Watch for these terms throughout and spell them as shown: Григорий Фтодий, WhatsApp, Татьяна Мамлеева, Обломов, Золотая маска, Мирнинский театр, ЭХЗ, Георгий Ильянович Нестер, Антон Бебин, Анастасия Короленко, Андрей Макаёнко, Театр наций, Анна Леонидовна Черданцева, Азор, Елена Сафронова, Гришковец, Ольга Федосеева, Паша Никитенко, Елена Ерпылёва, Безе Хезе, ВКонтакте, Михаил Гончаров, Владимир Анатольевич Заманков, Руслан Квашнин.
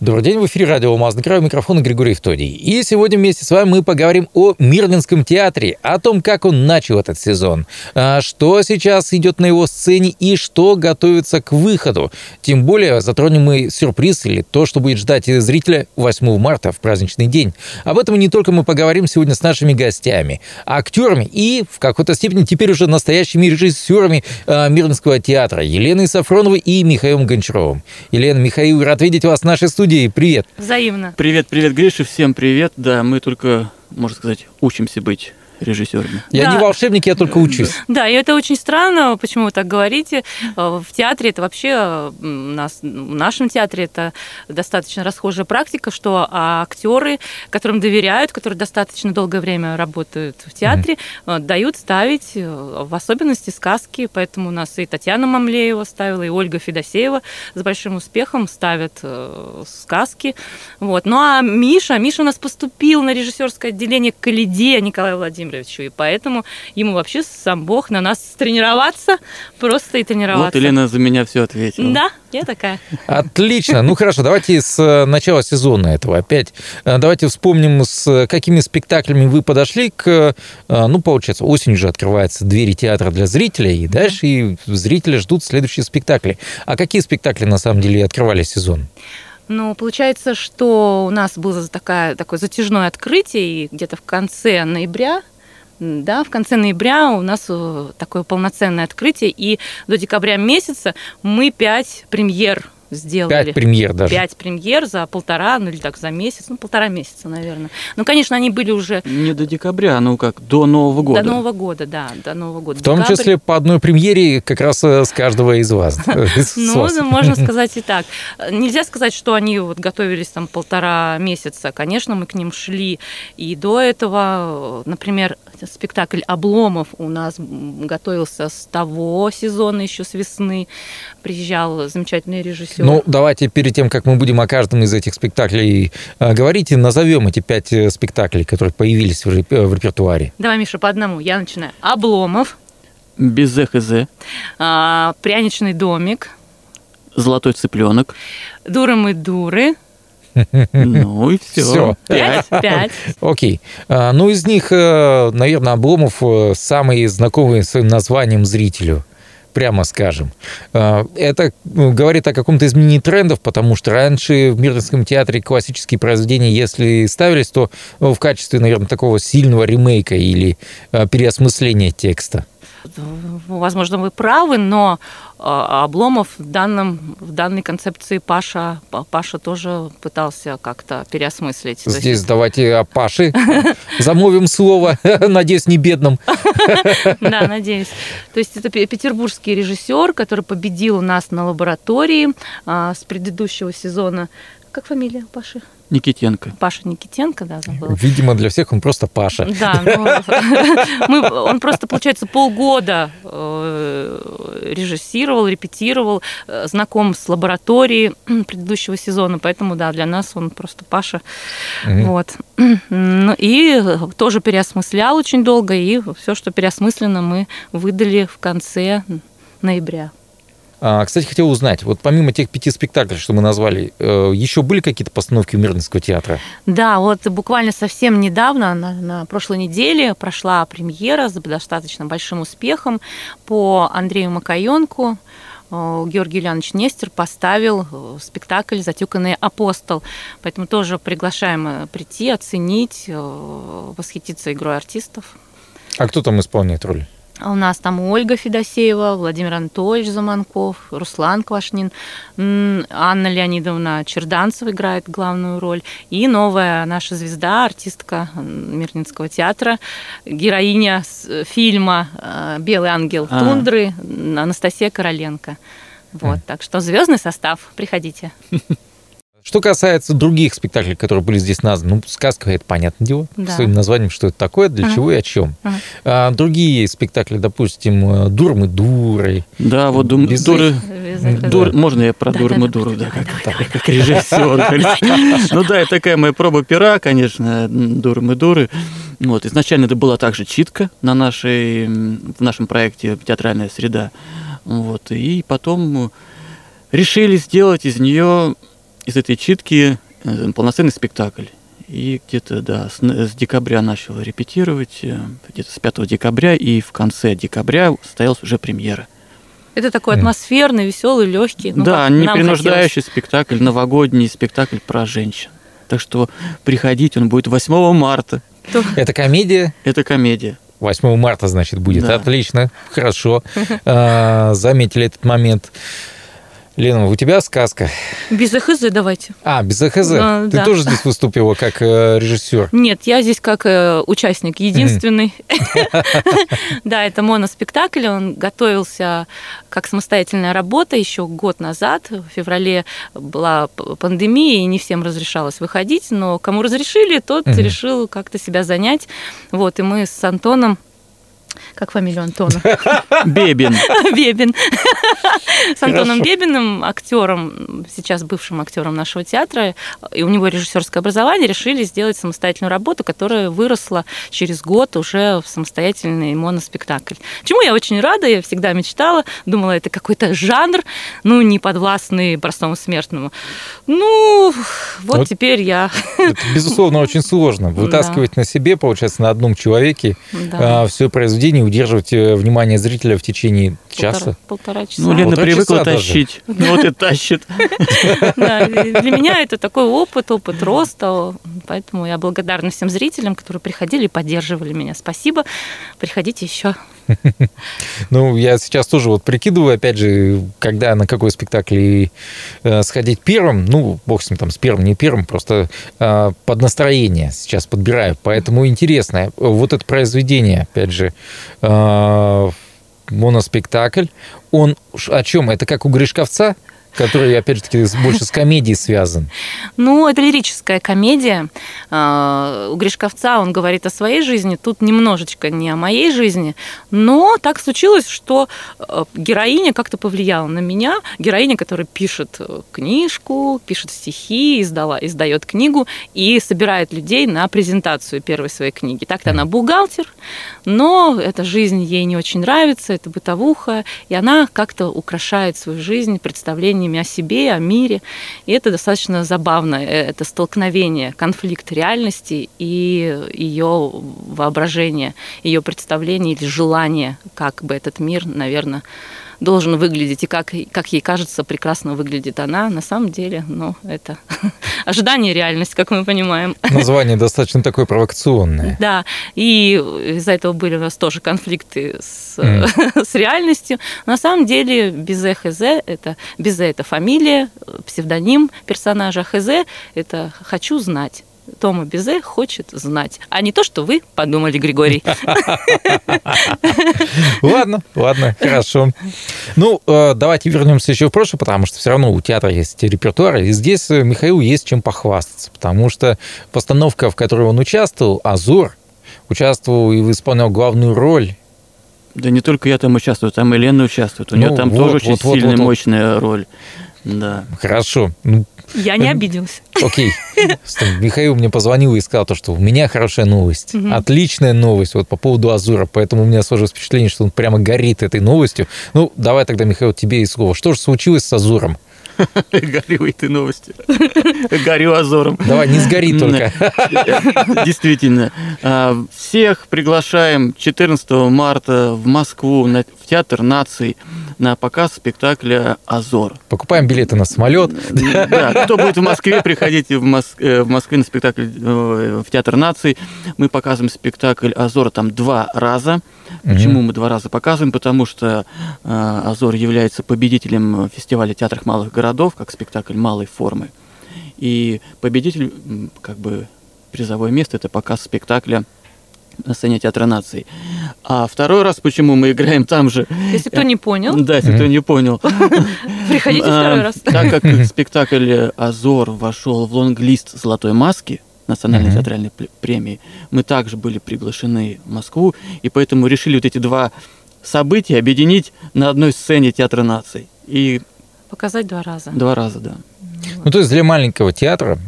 Добрый день, в эфире радио «Алмазный край», у микрофона Григорий Фтодий. И сегодня вместе с вами мы поговорим о Мирнинском театре, о том, как он начал этот сезон, что сейчас идет на его сцене и что готовится к выходу. Тем более затронем мы сюрприз или то, что будет ждать зрителя 8 марта в праздничный день. Об этом и не только мы поговорим сегодня с нашими гостями, актерами и, в какой-то степени, теперь уже настоящими режиссерами Мирнинского театра Еленой Сафроновой и Михаилом Гончаровым. Елена, Михаил, рад видеть вас в нашей студии. Привет. Взаимно. Привет, привет, Гриша, всем привет. Да, мы только, можно сказать, учимся быть режиссерами. Я не волшебник, я только учусь. Да, и это очень странно, почему вы так говорите. В театре это вообще, в нашем театре это достаточно расхожая практика, что актеры, которым доверяют, которые достаточно долгое время работают в театре, дают ставить в особенности сказки. Поэтому у нас и Татьяна Мамлеева ставила, и Ольга Федосеева с большим успехом ставят сказки. Вот. Ну а Миша у нас поступил на режиссерское отделение к Лиде Николаю Владимировичу. И поэтому ему вообще сам Бог на нас тренироваться, просто и тренироваться. Вот Елена за меня все ответила. Да, я такая. Отлично. Ну хорошо, давайте с начала сезона этого опять. Давайте вспомним, с какими спектаклями вы подошли к... Ну, получается, осенью же открываются двери театра для зрителей, и дальше и зрители ждут следующие спектакли. А какие спектакли, на самом деле, открывали сезон? Ну, получается, что у нас было такое затяжное открытие, и где-то в конце ноября у нас такое полноценное открытие, и до декабря месяца мы 5 премьер сделали. 5 премьер за за месяц, полтора месяца, наверное. Ну, конечно, они были уже... Не до декабря, до Нового года. До Нового года. В том числе по одной премьере как раз с каждого из вас. Ну, можно сказать и так. Нельзя сказать, что они готовились полтора месяца. Конечно, мы к ним шли. И до этого, например, спектакль «Обломов» у нас готовился с того сезона, еще с весны. Приезжал замечательный режиссер. Ну, давайте перед тем, как мы будем о каждом из этих спектаклей говорить, назовем эти 5 спектаклей, которые появились в репертуаре. Давай, Миша, по одному. Я начинаю. «Обломов». «Без ЭХЗ». «Пряничный домик». «Золотой цыпленок». «Дуры мы дуры». Ну и все. 5. Окей. Ну, из них, наверное, «Обломов» самый знакомый своим названием зрителю. Прямо скажем. Это говорит о каком-то изменении трендов, потому что раньше в Мирнинском театре классические произведения, если ставились, то в качестве, наверное, такого сильного ремейка или переосмысления текста. Возможно, вы правы, но Обломов в данной концепции Паша тоже пытался как-то переосмыслить. Здесь давайте о Паше замовим слово, надеюсь, не бедном. Да, надеюсь. То есть это петербургский режиссер, который победил у нас на лаборатории с предыдущего сезона. Как фамилия Паши? Никитенко. Паша Никитенко, да, забыла. Видимо, для всех он просто Паша. Да, он просто, получается, полгода режиссировал, репетировал, знаком с лабораторией предыдущего сезона, поэтому, да, для нас он просто Паша. Вот. И тоже переосмыслял очень долго, и все, что переосмыслено, мы выдали в конце ноября. Кстати, хотел узнать, помимо тех 5 спектаклей, что мы назвали, еще были какие-то постановки Мирнинского театра? Да, буквально совсем недавно, на прошлой неделе, прошла премьера с достаточно большим успехом по Андрею Макаёнку. Георгий Ильянович Нестер поставил спектакль «Затюканный апостол». Поэтому тоже приглашаем прийти, оценить, восхититься игрой артистов. А кто там исполняет роль? У нас там Ольга Федосеева, Владимир Анатольевич Заманков, Руслан Квашнин, Анна Леонидовна Черданцева играет главную роль, и новая наша звезда, артистка Мирнинского театра, героиня фильма «Белый ангел тундры» Анастасия Короленко. Так что звездный состав, приходите. Что касается других спектаклей, которые были здесь названы, ну, сказка, это понятное дело, да, своим названием, что это такое, для чего и о чем. Другие спектакли, допустим, «Дурмы дуры». Да, вот «Дурмы дуры». Можно я про «Дурмы дуры», да, как режиссер. Ну да, и такая моя проба пера, конечно, «Дурмы дуры». Вот, изначально это была также читка на в нашем проекте «Театральная среда». Вот, и потом решили сделать из нее, из этой читки, полноценный спектакль. И где-то, да, с декабря начал репетировать, где-то с 5 декабря, и в конце декабря состоялась уже премьера. Это такой атмосферный, веселый, легкий. Ну, да, непринуждающий спектакль, новогодний спектакль про женщин. Так что приходить, он будет 8 марта. Это комедия? Это комедия. 8 марта, значит, будет. Да. Отлично, хорошо. Заметили этот момент. Лена, у тебя сказка? Без ЭХЗ давайте. Без ЭХЗ. Ты тоже здесь выступила как режиссер? Нет, я здесь как участник единственный. Да, это моноспектакль. Он готовился как самостоятельная работа еще год назад. В феврале была пандемия, и не всем разрешалось выходить. Но кому разрешили, тот решил как-то себя занять. Вот, и мы с Антоном... Как фамилия Антона? Бебин. Бебин. С Антоном Бебиным, актером, сейчас бывшим актером нашего театра, и у него режиссерское образование, решили сделать самостоятельную работу, которая выросла через год уже в самостоятельный моноспектакль. Чему я очень рада, я всегда мечтала, думала, это какой-то жанр, ну, не подвластный простому смертному. Ну, вот теперь я... Это, безусловно, очень сложно. Вытаскивать на себе, получается, на одном человеке все произведение, не удерживать внимание зрителя в течение часа. Полтора часа. Ну, Лена привыкла тащить. Ну, вот и тащит. Для меня это такой опыт роста. Поэтому я благодарна всем зрителям, которые приходили и поддерживали меня. Спасибо. Приходите еще. Ну, я сейчас тоже вот прикидываю, опять же, когда на какой спектакль сходить первым, ну, бог с ним там, с первым, не первым, просто под настроение сейчас подбираю, поэтому интересно. Вот это произведение, опять же, моноспектакль, он о чем? Это как у Гришковца? Который, опять же таки, больше с комедией связан. Ну, это лирическая комедия. У Гришковца он говорит о своей жизни, тут немножечко не о моей жизни. Но так случилось, что героиня как-то повлияла на меня. Героиня, которая пишет книжку, пишет стихи, издает книгу и собирает людей на презентацию первой своей книги. Так-то она бухгалтер, но эта жизнь ей не очень нравится, это бытовуха, и она как-то украшает свою жизнь представлением о себе, о мире. И это достаточно забавно, это столкновение, конфликт реальности и ее воображение, ее представление или желание, как бы этот мир, наверное, должен выглядеть, и как ей кажется, прекрасно выглядит она. На самом деле, ну, это ожидание и реальность, как мы понимаем. Название достаточно такое провокационное. Да, и из-за этого были у нас тоже конфликты с реальностью. На самом деле, Безе Хезе, это Безе – это фамилия, псевдоним персонажа, Хезе – это «хочу знать». Тома Безе хочет знать, а не то, что вы подумали, Григорий. Ладно, хорошо. Ну, давайте вернемся еще в прошлое, потому что все равно у театра есть репертуар, и здесь Михаилу есть чем похвастаться, потому что постановка, в которой он участвовал, «Азор», участвовал и исполнял главную роль. Да не только я там участвую, там и Лена участвует. У нее там тоже очень сильная, мощная роль. Да. Хорошо. Я не обиделась. Окей. Михаил мне позвонил и сказал, что у меня хорошая новость, отличная новость вот по поводу «Азора», поэтому у меня сложилось впечатление, что он прямо горит этой новостью. Ну, давай тогда, Михаил, тебе и слово. Что же случилось с «Азором»? Горю этой новостью. Горю «Азором». Давай, не сгори только. Действительно. Всех приглашаем 14 марта в Москву в Театр наций на показ спектакля «Азор». Покупаем билеты на самолет. Да, кто будет в Москве, приходите в Москве на спектакль в Театр наций. Мы показываем спектакль «Азор» там 2 раза. Почему мы 2 раза показываем? Потому что «Азор» является победителем фестиваля театров малых городов, как спектакль малой формы. И победитель, как бы призовое место, это показ спектакля на сцене Театра наций. А второй раз, почему мы играем там же... Если кто не понял. Да, если кто не понял. Приходите второй раз. Так как спектакль «Азор» вошел в лонглист «Золотой маски», Национальной театральной премии, мы также были приглашены в Москву, и поэтому решили вот эти два события объединить на одной сцене Театра наций. И показать два раза. Два раза, да. Ну, то есть для маленького театра...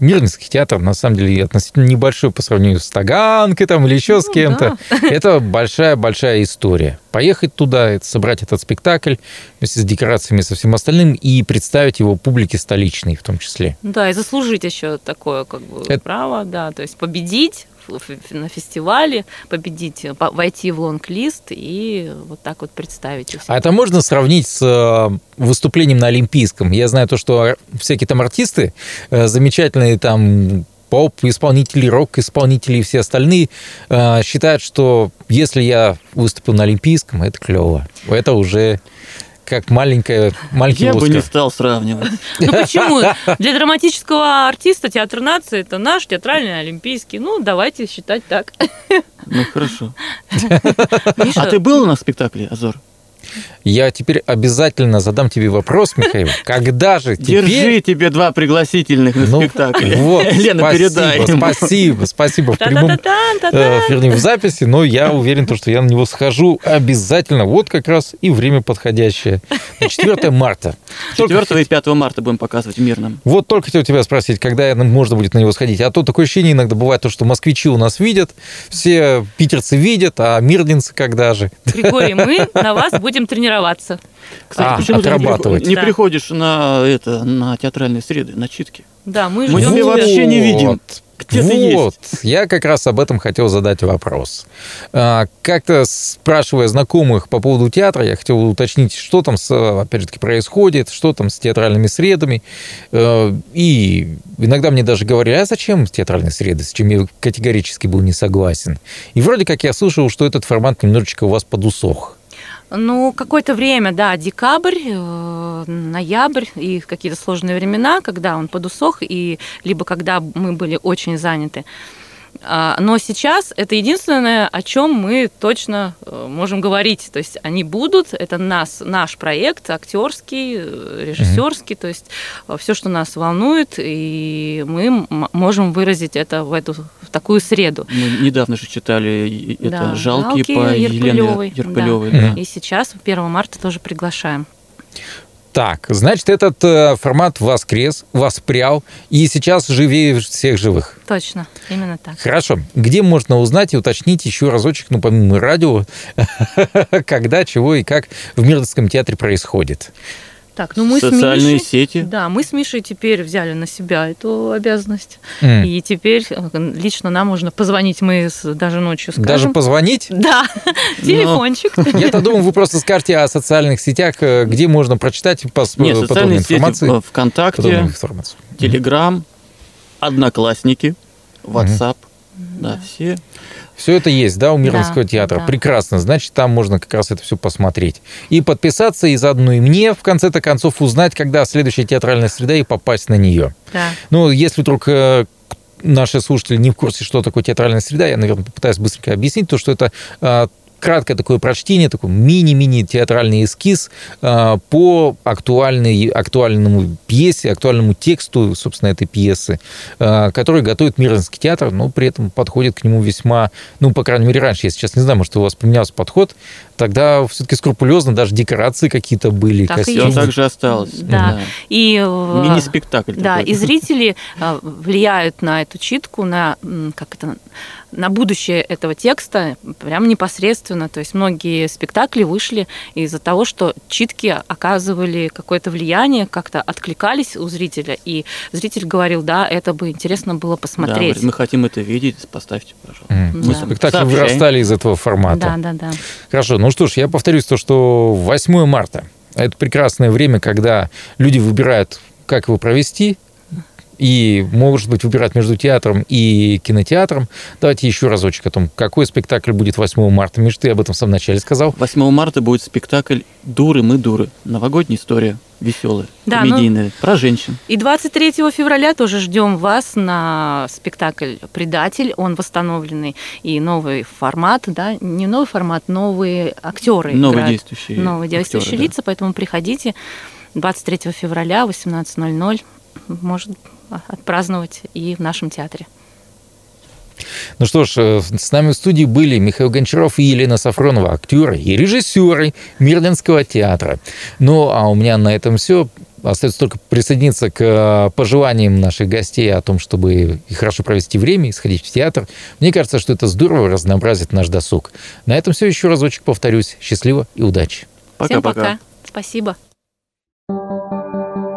Мирнинский театр, на самом деле, относительно небольшой по сравнению с Таганкой там, или еще с кем-то. Да. Это большая-большая история. Поехать туда, собрать этот спектакль вместе с декорациями, со всем остальным, и представить его публике столичной в том числе. Да, и заслужить еще такое как бы право, да, то есть победить на фестивале, победить, войти в лонг-лист и вот так вот представить. А это можно сравнить с выступлением на Олимпийском? Я знаю то, что всякие там артисты, замечательные там поп-исполнители, рок-исполнители и все остальные считают, что если я выступил на Олимпийском, это клево. Это уже... как маленький Оскар. Я бы не стал сравнивать. Ну почему? Для драматического артиста Театр наций — это наш театральный олимпийский. Ну, давайте считать так. Ну, хорошо. А ты был на спектакле «Азор»? Я теперь обязательно задам тебе вопрос, Михаил. Когда же теперь... Держи тебе два пригласительных на спектакль. Вот, Лена, передай. Спасибо. В записи, но я уверен, что я на него схожу обязательно. Вот как раз и время подходящее. 4 марта. 4 и 5 марта будем показывать в Мирном. Вот только хотел тебя спросить, когда можно будет на него сходить. А то такое ощущение иногда бывает, что москвичи у нас видят, все питерцы видят, а мирнинцы когда же? Григорий, мы на вас будем тренироваться. Кстати, почему отрабатывать? Не приходишь на театральные среды, на читки? Да, мы ждем. Мы тебя вообще не видим. Где ты есть? Я как раз об этом хотел задать вопрос. Как-то спрашивая знакомых по поводу театра, я хотел уточнить, что там, опять-таки, происходит, что там с театральными средами. И иногда мне даже говорили, а зачем театральные среды, с чем я категорически был не согласен. И вроде как я слышал, что этот формат немножечко у вас подусох. Ну, какое-то время, да, декабрь, ноябрь и какие-то сложные времена, когда он подусох, и либо когда мы были очень заняты. Но сейчас это единственное, о чем мы точно можем говорить. То есть они будут, это наш проект, актерский, режиссерский, то есть все, что нас волнует, и мы можем выразить это в такую среду. Мы недавно же читали это, да, «Жалкие» по Елене Ерпылёвой. Да. Да. И сейчас 1 марта тоже приглашаем. Так, значит, этот формат воскрес, воспрял, и сейчас живее всех живых. Точно, именно так. Хорошо. Где можно узнать и уточнить еще разочек, помимо радио, когда, чего и как в Мирнинском театре происходит? Так, мы социальные сети. Да, мы с Мишей теперь взяли на себя эту обязанность. И теперь лично нам можно позвонить, мы даже ночью скажем. Даже позвонить? Да, телефончик. Я-то думал, вы просто скажете о социальных сетях, где можно прочитать подобную информацию. Нет, ВКонтакте, Телеграм, Одноклассники, WhatsApp, да, все... Все это есть, да, у Мирнинского театра. Да. Прекрасно. Значит, там можно как раз это все посмотреть. И подписаться, и заодно и мне, в конце-то концов, узнать, когда следующая театральная среда, и попасть на нее. Да. Ну, если вдруг наши слушатели не в курсе, что такое театральная среда, я, наверное, попытаюсь быстренько объяснить, то, что это краткое такое прочтение, такой мини-мини театральный эскиз по актуальному пьесе, актуальному тексту, собственно, этой пьесы, который готовит Мирнинский театр, но при этом подходит к нему весьма, по крайней мере, раньше, я сейчас не знаю, может, у вас поменялся подход, тогда все-таки скрупулезно, даже декорации какие-то были. Все так же осталось. Да. И мини-спектакль. Да, такой. И зрители влияют на эту читку, на будущее этого текста прям непосредственно. То есть многие спектакли вышли из-за того, что читки оказывали какое-то влияние, как-то откликались у зрителя, и зритель говорил, да, это бы интересно было посмотреть. Да, мы хотим это видеть, поставьте, пожалуйста. Мы спектакли вырастали из этого формата. Да. Хорошо, что ж, я повторюсь, что 8 марта – это прекрасное время, когда люди выбирают, как его провести, и, может быть, выбирать между театром и кинотеатром. Давайте еще разочек о том, какой спектакль будет 8 марта. Миш, ты об этом в самом начале сказал. 8 марта будет спектакль «Дуры мы дуры». Новогодняя история, веселая, да, комедийная, про женщин. И 23 февраля тоже ждем вас на спектакль «Предатель». Он восстановленный, и новый формат, да, не новый формат, новые актеры играют. Новые действующие лица, да. Поэтому приходите 23 февраля, 18:00. Может отпраздновать и в нашем театре. Ну что ж, с нами в студии были Михаил Гончаров и Елена Сафронова, актеры и режиссеры Мирнинского театра. Ну, а у меня на этом все. Остается только присоединиться к пожеланиям наших гостей о том, чтобы хорошо провести время и сходить в театр. Мне кажется, что это здорово разнообразит наш досуг. На этом все. Еще разочек повторюсь. Счастливо и удачи. Пока-пока. Всем пока. Спасибо.